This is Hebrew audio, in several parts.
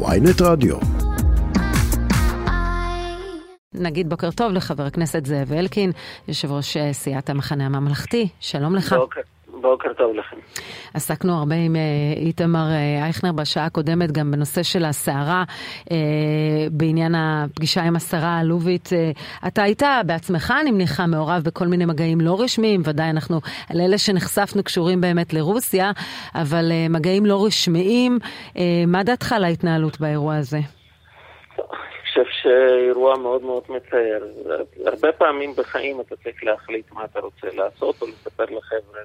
ויינט רדיו. נגיד בוקר טוב לחבר הכנסת זאב אלקין, יושב ראש סיעת המחנה הממלכתי. שלום לך. בוקר טוב לכם. עסקנו הרבה עם איתמר אייכנר בשעה הקודמת, גם בנושא של הסערה, בעניין הפגישה עם השרה הלובית. אתה היית בעצמך, אני מניחה, מעורב בכל מיני מגעים לא רשמיים, ודאי אנחנו, על אלה שנחשפנו קשורים באמת לרוסיה, אבל מגעים לא רשמיים. מה דעתך על ההתנהלות באירוע הזה? אני חושב שאירוע מאוד מאוד מצייר. הרבה פעמים בחיים אתה צריך להחליט מה אתה רוצה לעשות או לספר לחבר'ה,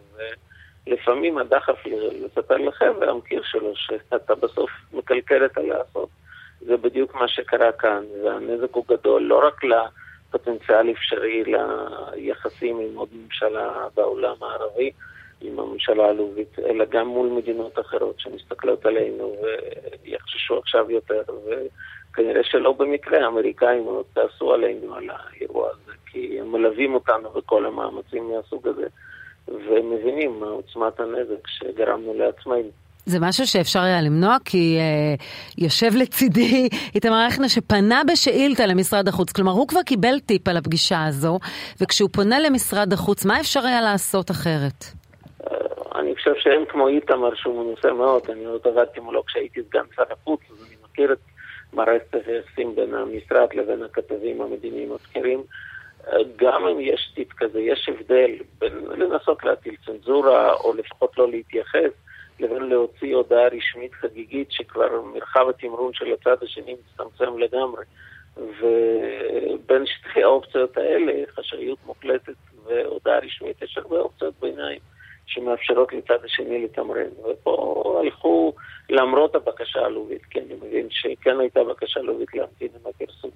ולפעמים הדחף לספר לחבר'ה המכיר שלו שאתה בסוף מקלקל את הלעשות. זה בדיוק מה שקרה כאן, והנזק הוא גדול לא רק לפוטנציאל אפשרי ליחסים עם עוד ממשלה בעולם הערבי, עם הממשלה הלאומית, אלא גם מול מדינות אחרות שמסתכלות עלינו ויחששו עכשיו יותר, וכנראה שלא במקרה האמריקאים עוד תעשו עלינו על האירוע הזה, כי הם מלווים אותנו בכל המאמצים מהסוג הזה, ומבינים מה עוצמת הנזק שגרמנו לעצמנו. זה משהו שאפשר היה למנוע, כי יושב לצידי איתמר אייכנר שפנה בשאילתה למשרד החוץ, כלומר הוא כבר קיבל טיפ על הפגישה הזו, וכשהוא פונה למשרד החוץ, מה אפשר היה לעשות אחרת? אני חושב שאין כמו איתמר שהוא מנוסה מאוד, אני עוד עבדתי מולו כשהייתי סגן שר החוץ, אז אני מכיר את מערכת היחסים בין המשרד לבין הכתבים המדיניים הבכירים. גם אם יש טיפ כזה, יש הבדל בין לנסות להטיל צנזורה או לפחות לא להתייחס, לבין להוציא הודעה רשמית חגיגית שכבר מרחב התמרון של הצד השני מצטמצם לגמרי, ובין שתי האופציות האלה, חשאיות מוחלטת והודעה רשמית, יש הרבה אופציות ביניים שמאפשרות לצד השני לתמרן. ופה הלכו למרות הבקשה הלאומית, כי אני מבין שכן הייתה בקשה הלאומית להמתין עם הפרסום.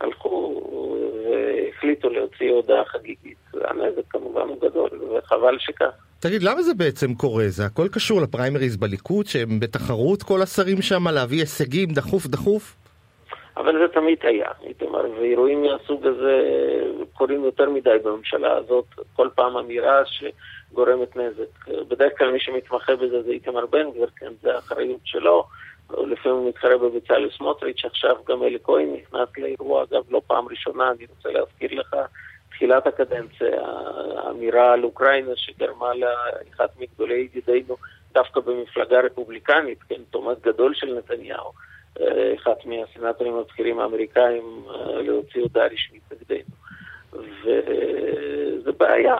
הלכו והחליטו להוציא הודעה חגיגית. הנזק כמובן הוא גדול, וחבל שכך. תגיד, למה זה בעצם קורה? זה הכל קשור לפריימריז בליכוד, שהם בתחרות כל השרים שם להביא הישגים דחוף? אבל זה תמיד היה. ואירועים מהסוג הזה קוראים יותר מדי בממשלה הזאת. כל פעם אמירה שגורמת נזק. בדרך כלל מי שמתמחה בזה זה איתמר בן גביר, כן, זה האחריות שלו. לפעמים הוא מתחרה בבצל סמוטריץ', עכשיו גם אלי כהן נכנס לאירוע, אגב, לא פעם ראשונה, אני רוצה להזכיר לך, תחילת הקדנציה, האמירה על אוקראינה שגרמה לאחד מגדולי ידידינו, דווקא במפלגה רפובליקנית, כן, תומך גדול של נתניהו, אחד מהסנאטורים הבכירים האמריקאים להוציא הודעה רשמית נגדנו. וזה בעיה,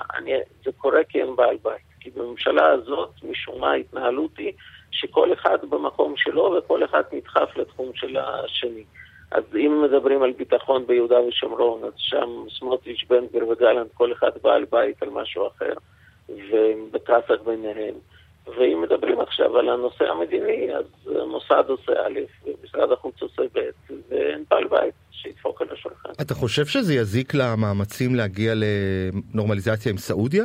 זה קורה כי אין בעל בית, כי בממשלה הזאת משום מה התנהלות היא שכל אחד במקום שלו וכל אחד נדחף לתחום של השני. אז אם מדברים על ביטחון ביהודה ושומרון, אז שם סמוטריץ', בן גביר וגלנט, כל אחד בעל בית על משהו אחר, ובקסק ביניהם. ואם מדברים עכשיו על הנושא המדיני, אז מוסד עושה א', ומשרד החוץ עושה ב', ואין בעל בית שידפוק על השולחן. אתה חושב שזה יזיק למאמצים להגיע לנורמליזציה עם סעודיה?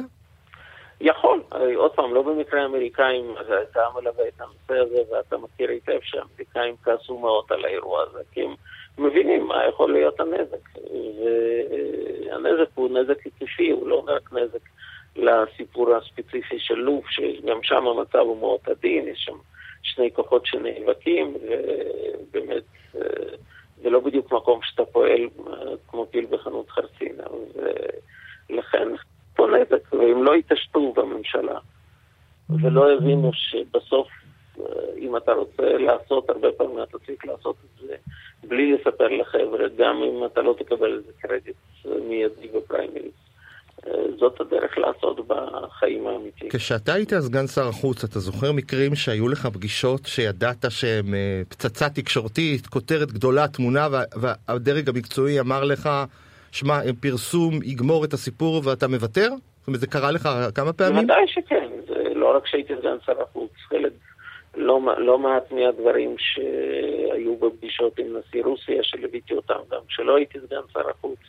יכול. עוד פעם, לא במקרה האמריקאים, אתה מלווה את הנושא הזה, ואתה מכיר היטב שהאמריקאים כעסו מאוד על האירוע הזה, כי הם מבינים מה יכול להיות הנזק. והנזק הוא נזק היקפי, הוא לא רק נזק לסיפור הספציפי של לוב, שגם שם המצב הוא מאוד עדין, יש שם שני כוחות שנאבקים, ובאמת זה לא בדיוק מקום שאתה פועל כמו פיל בחנות חרסינה, ולכן פה נזק, והם לא התעשתו בממשלה, ולא הבינו שבסוף, אם אתה רוצה לעשות, הרבה פעמים אתה צריך לעשות את זה, בלי לספר לחבר'ה, גם אם אתה לא תקבל איזה קרדיט מיידי בפריימריז. זאת הדרך לעשות בחיים האמיתיים. כשאתה היית סגן שר החוץ, אתה זוכר מקרים שהיו לך פגישות שידעת שהם פצצה תקשורתית, כותרת גדולה, תמונה, והדרג המקצועי אמר לך, שמע, פרסום יגמור את הסיפור ואתה מוותר? זאת אומרת, זה קרה לך כמה פעמים? מדי שכן, זה לא רק שהייתי סגן שר החוץ, חלק לא מעט מהדברים שהיו בפגישות עם נשיא רוסיה, שלביתי אותם גם, שלא הייתי סגן שר החוץ.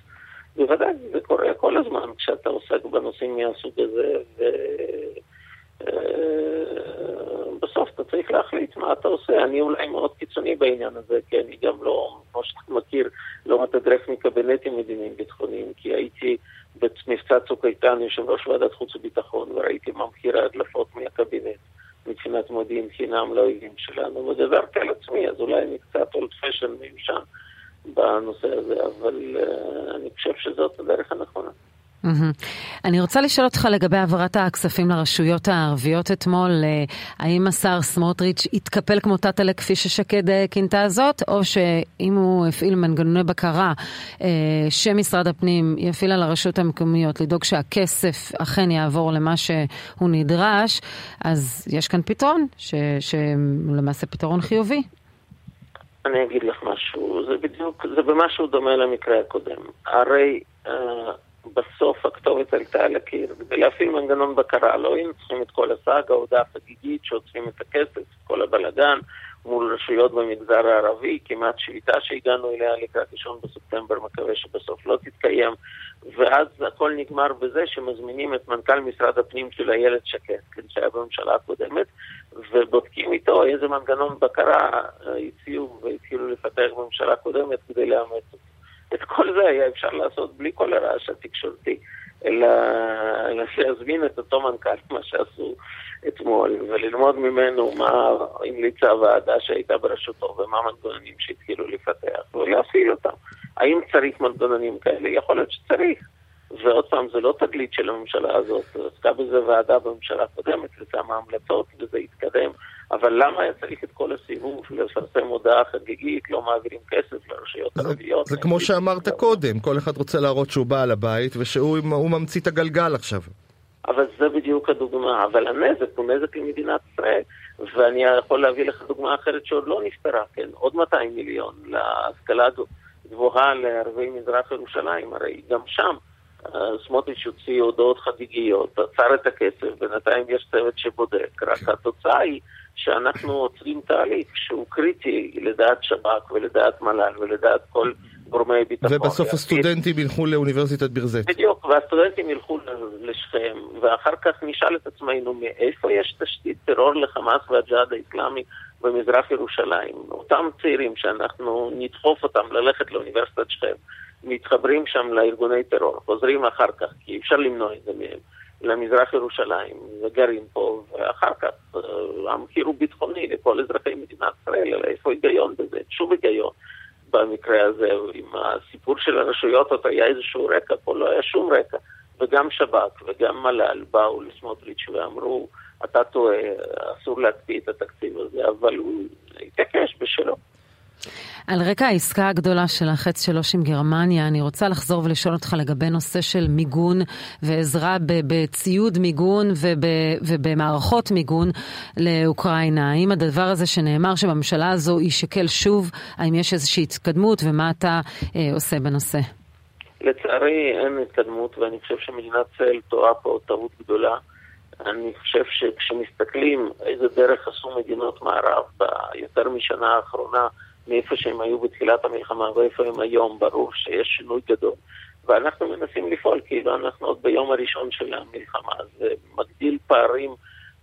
בוודאי, זה קורה כל הזמן כשאתה עוסק בנושאים מהסוג הזה, ובסוף אתה צריך להחליט מה אתה עושה. אני אולי מאוד קיצוני בעניין הזה, כי אני גם לא, כמו שאתה מכיר, לא מתדרף מקבינטים מדיניים ביטחוניים, כי הייתי במבצע צוק איתן יושב ראש ועדת חוץ וביטחון, וראיתי מה מחיר ההדלפות מהקבינט, מבחינת מודיעין חינם לאויבים שלנו, ודברתי על עצמי, אז אולי אני קצת אולד פשן ממשם בנושא הזה, אבל אני חושב שזאת הדרך הנכונה. אני רוצה לשאול אותך לגבי העברת הכספים לרשויות הערביות אתמול, האם השר סמוטריץ' התקפל כמו תתלה כפי ששקד כינתה הזאת, או שאם הוא הפעיל מנגנוני בקרה שמשרד הפנים יפעיל על הרשויות המקומיות לדאוג שהכסף אכן יעבור למה שהוא נדרש, אז יש כאן פתרון שלמעשה פתרון חיובי. אני אגיד לך משהו, זה בדיוק, זה במשהו דומה למקרה הקודם. הרי בסוף הכתובת עלתה על הקיר, ולהפעיל מנגנון בקרה, לא אם צריכים את כל הסאגה, הודעה חגיגית שעוצרים את הכסף, את כל הבלגן מול רשויות במגזר הערבי, כמעט שביתה שהגענו אליה לקראת 1 בספטמבר, מקווה שבסוף לא תתקיים, ואז הכל נגמר בזה שמזמינים את מנכ"ל משרד הפנים של איילת שקד, כן, שהיה בממשלה הקודמת, ובודקים איתו איזה מנגנון בקרה הציעו והתחילו לפתח בממשלה הקודמת כדי לאמץ אותו. את כל זה היה אפשר לעשות בלי כל הרעש התקשורתי, אלא להזמין את אותו מנכ"ל, מה שעשו אתמול, וללמוד ממנו מה המליצה הוועדה שהייתה בראשותו, ומה מנגנונים שהתחילו לפתח, ולהפעיל אותם. האם צריך מנגנונים כאלה? יכול להיות שצריך. ועוד פעם, זה לא תגלית של הממשלה הזאת, עסקה בזה ועדה בממשלה קודמת, ושמה המלצות, וזה התקדם. אבל למה היה צריך את כל הסיבוב לפרסם הודעה חגיגית, לא מעבירים כסף לרשויות ערביות? זה כמו שאמרת קודם, כל אחד רוצה להראות שהוא בעל הבית, ושהוא ממציא את הגלגל עכשיו. אבל זה בדיוק הדוגמה, אבל הנזק הוא נזק למדינת ישראל, ואני יכול להביא לך דוגמה אחרת שעוד לא נפתרה, כן? עוד 200 מיליון להשכלה גבוהה לערבי מזרח ירושלים, הרי גם שם. סמוטריץ' הוציא הודעות חגיגיות, עצר את הכסף, בינתיים יש צוות שבודק, רק התוצאה היא שאנחנו עוצרים תהליך שהוא קריטי לדעת שב"כ ולדעת מל"ל ולדעת כל גורמי ביטחון. ובסוף הסטודנטים ילכו לאוניברסיטת ברזת. בדיוק, והסטודנטים ילכו לשכם, ואחר כך נשאל את עצמנו מאיפה יש תשתית טרור לחמאס והג'האד האסלאמי במזרח ירושלים. אותם צעירים שאנחנו נדחוף אותם ללכת לאוניברסיטת שכם, מתחברים שם לארגוני טרור, חוזרים אחר כך, כי אפשר למנוע את זה מהם, למזרח ירושלים, וגרים פה, ואחר כך המחיר הוא ביטחוני לכל אזרחי מדינת ישראל, אלא איפה היגיון בזה, שוב היגיון במקרה הזה, עם הסיפור של הרשויות, עוד היה איזשהו רקע, פה לא היה שום רקע, וגם שב"כ וגם מל"ל באו לסמוטריץ' ואמרו, אתה טועה, אסור להקפיא את התקציב הזה, אבל הוא התעקש בשלו. על רקע העסקה הגדולה של החץ-3 עם גרמניה, אני רוצה לחזור ולשאול אותך לגבי נושא של מיגון ועזרה בציוד מיגון ובמערכות מיגון לאוקראינה. האם הדבר הזה שנאמר שבממשלה הזו יישקל שוב, האם יש איזושהי התקדמות ומה אתה עושה בנושא? לצערי אין התקדמות ואני חושב שמדינת צה"ל טועה פה טעות גדולה. אני חושב שכשמסתכלים איזה דרך עשו מדינות מערב ביותר משנה האחרונה, מאיפה שהם היו בתחילת המלחמה ואיפה הם היום, ברור שיש שינוי גדול. ואנחנו מנסים לפעול, כאילו אנחנו עוד ביום הראשון של המלחמה. זה מגדיל פערים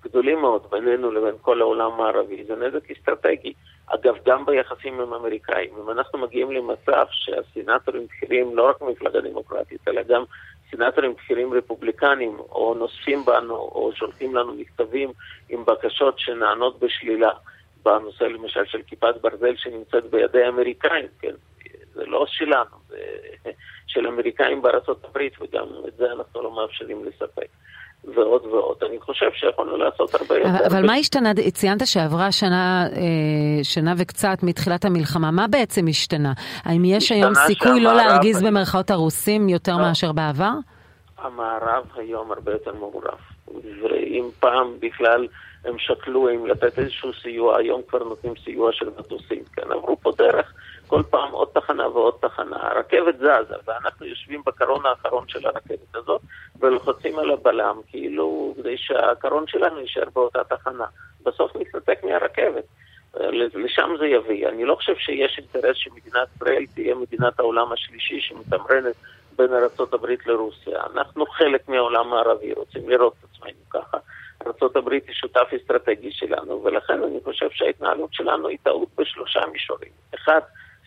גדולים מאוד בינינו לבין כל העולם הערבי. זה נזק אסטרטגי. אגב, גם ביחסים עם אמריקאים. אם אנחנו מגיעים למצב שהסנאטורים בכירים, לא רק מפלגה דמוקרטית, אלא גם סנאטורים בכירים רפובליקנים, או נוספים בנו, או שולחים לנו מכתבים עם בקשות שנענות בשלילה. בנושא למשל של כיפת ברזל שנמצאת בידי אמריקאים, כן? זה לא שלנו, זה של אמריקאים בארצות הברית, וגם את זה אנחנו לא מאפשרים לספק. ועוד ועוד. אני חושב שיכולנו לעשות הרבה יותר. אבל מה השתנה? ציינת שעברה שנה וקצת מתחילת המלחמה. מה בעצם השתנה? האם יש היום סיכוי לא להרגיז במרכאות הרוסים יותר מאשר בעבר? המערב היום הרבה יותר מעורב. ואם פעם בכלל הם שקלו אם לתת איזשהו סיוע, היום כבר נותנים סיוע של מטוסים, כן, עברו פה דרך, כל פעם עוד תחנה ועוד תחנה, הרכבת זזה, ואנחנו יושבים בקרון האחרון של הרכבת הזאת, ולוחצים על הבלם, כאילו, כדי שהקרון שלנו יישאר באותה תחנה, בסוף נתנתק מהרכבת, לשם זה יביא, אני לא חושב שיש אינטרס שמדינת ישראל תהיה מדינת העולם השלישי שמתמרנת בין ארצות הברית לרוסיה, אנחנו חלק מהעולם הערבי, רוצים לראות את עצמנו ככה, ארצות הברית היא שותף אסטרטגי שלנו, ולכן אני חושב שההתנהלות שלנו היא טעות בשלושה מישורים. אחד,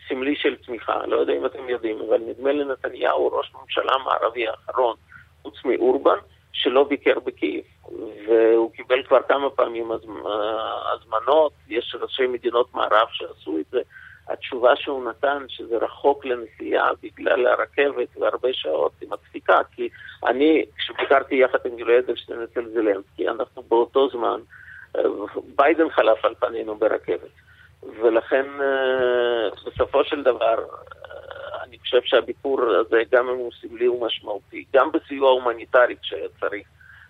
סמלי של תמיכה, לא יודע אם אתם יודעים, אבל נדמה לנתניהו ראש ממשלה מערבי האחרון, חוץ מאורבן, שלא ביקר בקייב. והוא קיבל כבר כמה פעמים הזמנות, יש ראשי מדינות מערב שעשו את זה, התשובה שהוא נתן שזה רחוק לנסיעה בגלל הרכבת והרבה שעות עם הדפיקה, כי אני כשביקרתי יחד עם גילוי אדלשטיין אצל זלנסקי, אנחנו באותו זמן, ביידן חלף על פנינו ברכבת, ולכן בסופו של דבר אני חושב שהביקור הזה גם אם הוא סמלי ומשמעותי, גם בסיוע הומניטרי כשצריך,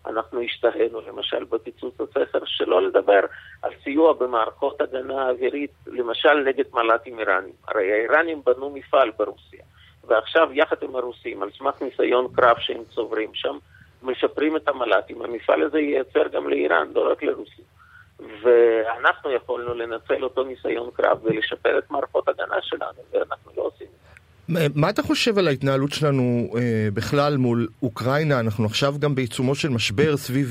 אנחנו השתהנו למשל בפיצוץ הסכר, שלא לדבר על סיוע במערכות הגנה אווירית, למשל נגד מל"טים איראנים. הרי האיראנים בנו מפעל ברוסיה, ועכשיו יחד עם הרוסים, על סמך ניסיון קרב שהם צוברים שם, משפרים את המל"טים, המפעל הזה ייצר גם לאיראן, לא רק לרוסים. ואנחנו יכולנו לנצל אותו ניסיון קרב ולשפר את מערכות הגנה שלנו, ואנחנו לא עושים את זה. מה אתה חושב על ההתנהלות שלנו בכלל מול אוקראינה? אנחנו עכשיו גם בעיצומו של משבר סביב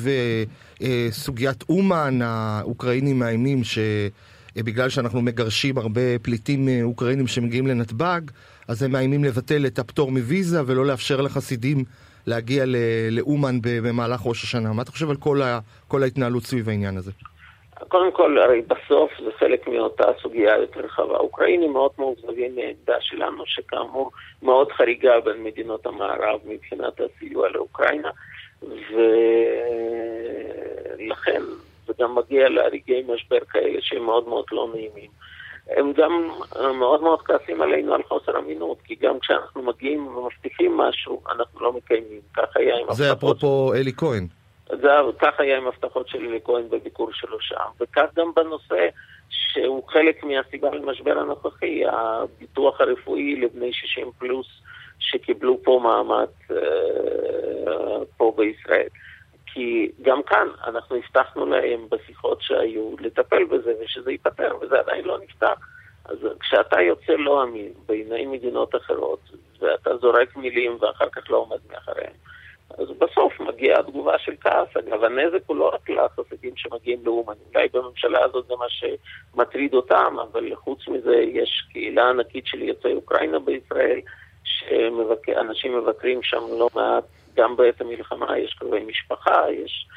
סוגיית אומן, האוקראינים מאיימים שבגלל שאנחנו מגרשים הרבה פליטים אוקראינים שמגיעים לנתב"ג, אז הם מאיימים לבטל את הפטור מוויזה ולא לאפשר לחסידים להגיע לאומן במהלך ראש השנה. מה אתה חושב על כל ההתנהלות סביב העניין הזה? קודם כל, הרי בסוף זה חלק מאותה סוגיה יותר רחבה. האוקראינים מאוד מאוכזבים מהעמדה שלנו, שכאמור מאוד חריגה בין מדינות המערב מבחינת הסיוע לאוקראינה, ולכן זה גם מגיע להריגי משבר כאלה שהם מאוד מאוד לא נעימים. הם גם מאוד מאוד כעסים עלינו על חוסר אמינות, כי גם כשאנחנו מגיעים ומבטיחים משהו, אנחנו לא מקיימים. כך היה עם זה אפרופו אלי כהן. כך היה עם הבטחות של אלי כהן בביקור שלו שם, וכך גם בנושא שהוא חלק מהסיבה למשבר הנוכחי, הביטוח הרפואי לבני 60 פלוס שקיבלו פה מעמד פה בישראל, כי גם כאן אנחנו הבטחנו להם בשיחות שהיו לטפל בזה ושזה ייפטר, וזה עדיין לא נפטר. אז כשאתה יוצא לא אמין בעיני מדינות אחרות ואתה זורק מילים ואחר כך לא עומד מאחריהם, אז בסוף מגיעה התגובה של כעס. אגב, הנזק הוא לא רק לחסידים שמגיעים לאומן, אולי בממשלה הזאת זה מה שמטריד אותם, אבל חוץ מזה יש קהילה ענקית של יוצאי אוקראינה בישראל, שאנשים מבקרים שם לא מעט, גם בעת המלחמה יש קרובי משפחה, יש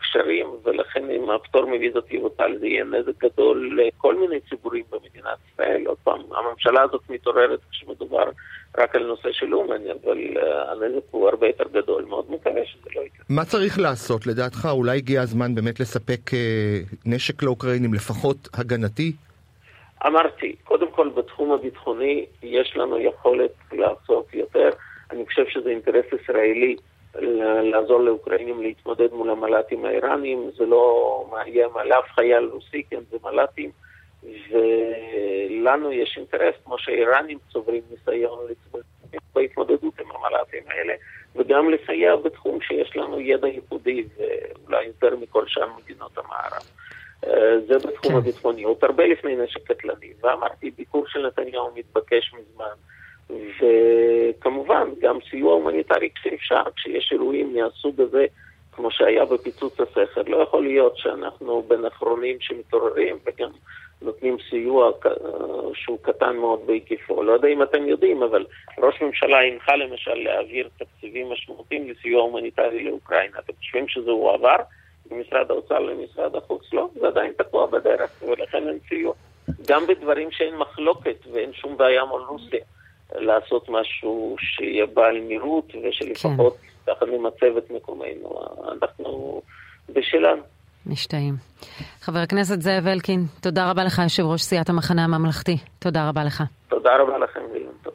קשרים, ולכן אם הפטור מוויזות יבוטל זה יהיה נזק גדול לכל מיני ציבורים במדינת ישראל. עוד פעם, הממשלה הזאת מתעוררת כשמדובר רק על נושא של אומן, אבל הנזק הוא הרבה יותר גדול, מאוד מקווה שזה לא יקרה. מה צריך לעשות לדעתך? אולי הגיע הזמן באמת לספק נשק לאוקראינים, לפחות הגנתי? אמרתי, קודם כל בתחום הביטחוני יש לנו יכולת לעשות יותר. אני חושב שזה אינטרס ישראלי לעזור לאוקראינים להתמודד מול המל"טים האיראנים. זה לא מאיים על אף חייל רוסי, כן, זה מל"טים, ולנו יש אינטרס, כמו שהאיראנים צוברים ניסיון להתמודדות עם המל"טים האלה, וגם לסייע בתחום שיש לנו ידע ייחודי ואולי יותר מכל שאר מדינות המערב. זה בתחום הביטחוני, עוד הרבה לפני נשק קטלני, ואמרתי ביקור של נתניהו מתבקש מזמן, וכמובן גם סיוע הומניטרי כשאפשר, כשיש אירועים מהסוג הזה כמו שהיה בפיצוץ הסכר. לא יכול להיות שאנחנו בין אחרונים שמתעוררים וגם נותנים סיוע שהוא קטן מאוד בהיקפו. לא יודע אם אתם יודעים, אבל ראש ממשלה הנחה למשל להעביר תקציבים משמעותיים לסיוע הומניטרי לאוקראינה. אתם חושבים שזה הוא עבר ממשרד האוצר למשרד החוץ? לא, זה עדיין תקוע בדרך, ולכן אין סיוע. גם בדברים שאין מחלוקת ואין שום בעיה מול רוסיה, לעשות משהו שיהיה בעל מירות, ושלפחות ככה נמצב את מקומנו. אנחנו בשלנו. משתאים. חבר הכנסת זאב אלקין, תודה רבה לך, יושב ראש סיעת המחנה הממלכתי. תודה רבה לך. תודה רבה לכם, ליום טוב.